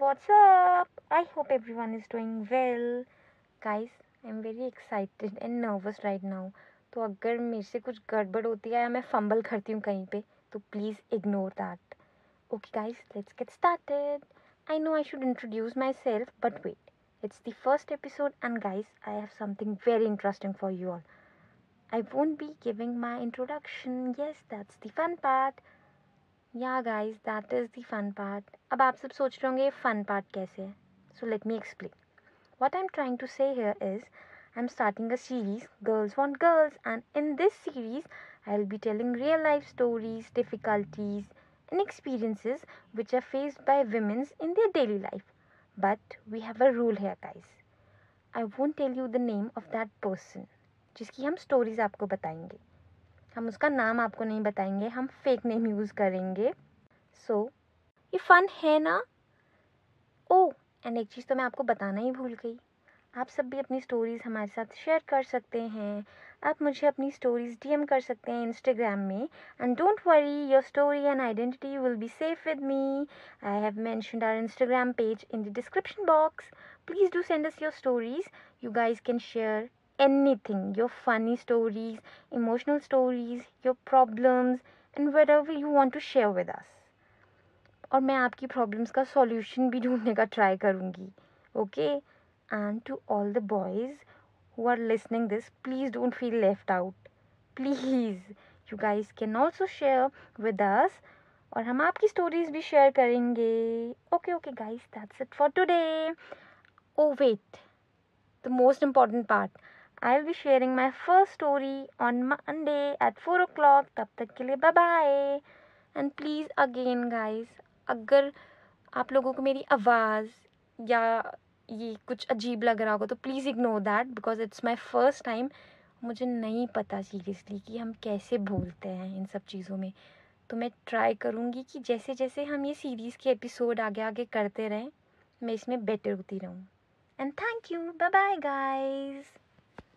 what's up? I hope everyone is doing well. Guys, I'm very excited and nervous right now. तो अगर मेरे से कुछ गड़बड़ होती है या मैं फंबल करती हूँ कहीं पे तो please ignore that. Okay guys, let's get started. I know I should introduce myself, but wait. It's the first episode and guys, I have something very interesting for you all. I won't be giving my introduction. Yes, that's the fun part. Yeah guys, that is the fun part. अब आप सब सोच रहे होंगे ये fun part कैसे है? So let me explain. What I'm trying to say here is, I'm starting a series, Girls Want Girls, and in this series, I'll be telling real life stories, difficulties, and experiences which are faced by women in their daily life. But we have a rule here guys. I won't tell you the name of that person, जिसकी हम stories आपको बताएंगे. हम उसका नाम आपको नहीं बताएंगे, हम फेक नेम यूज़ करेंगे. सो ये फ़न है ना. ओ एंड एक चीज़ तो मैं आपको बताना ही भूल गई, आप सब भी अपनी स्टोरीज़ हमारे साथ शेयर कर सकते हैं. आप मुझे अपनी स्टोरीज़ डीएम कर सकते हैं इंस्टाग्राम में. And don't worry, your story and identity will be safe with me. I have mentioned our Instagram page in the description box. Please do send us your stories. You guys can share anything, your funny stories, emotional stories, your problems and whatever you want to share with us. और मैं आपकी problems का solution भी ढूंढने का try करूँगी. Okay? And to all the boys who are listening this, please don't feel left out. Please, you guys can also share with us. और हम आपकी stories भी share करेंगे. Okay, okay guys, that's it for today. Oh wait, the most important part. I'll be sharing my first story on Monday at 4 o'clock. तब तक के लिए bye-bye. And please again guys, अगर आप लोगों को मेरी आवाज़ या ये कुछ अजीब लग रहा होगा तो please ignore that because it's my first time. मुझे नहीं पता seriously कि हम कैसे बोलते हैं इन सब चीज़ों में. तो मैं try करूँगी कि जैसे जैसे हम ये series के episode आगे आगे करते रहें मैं इसमें better होती रहूँ. And thank you. Bye-bye guys.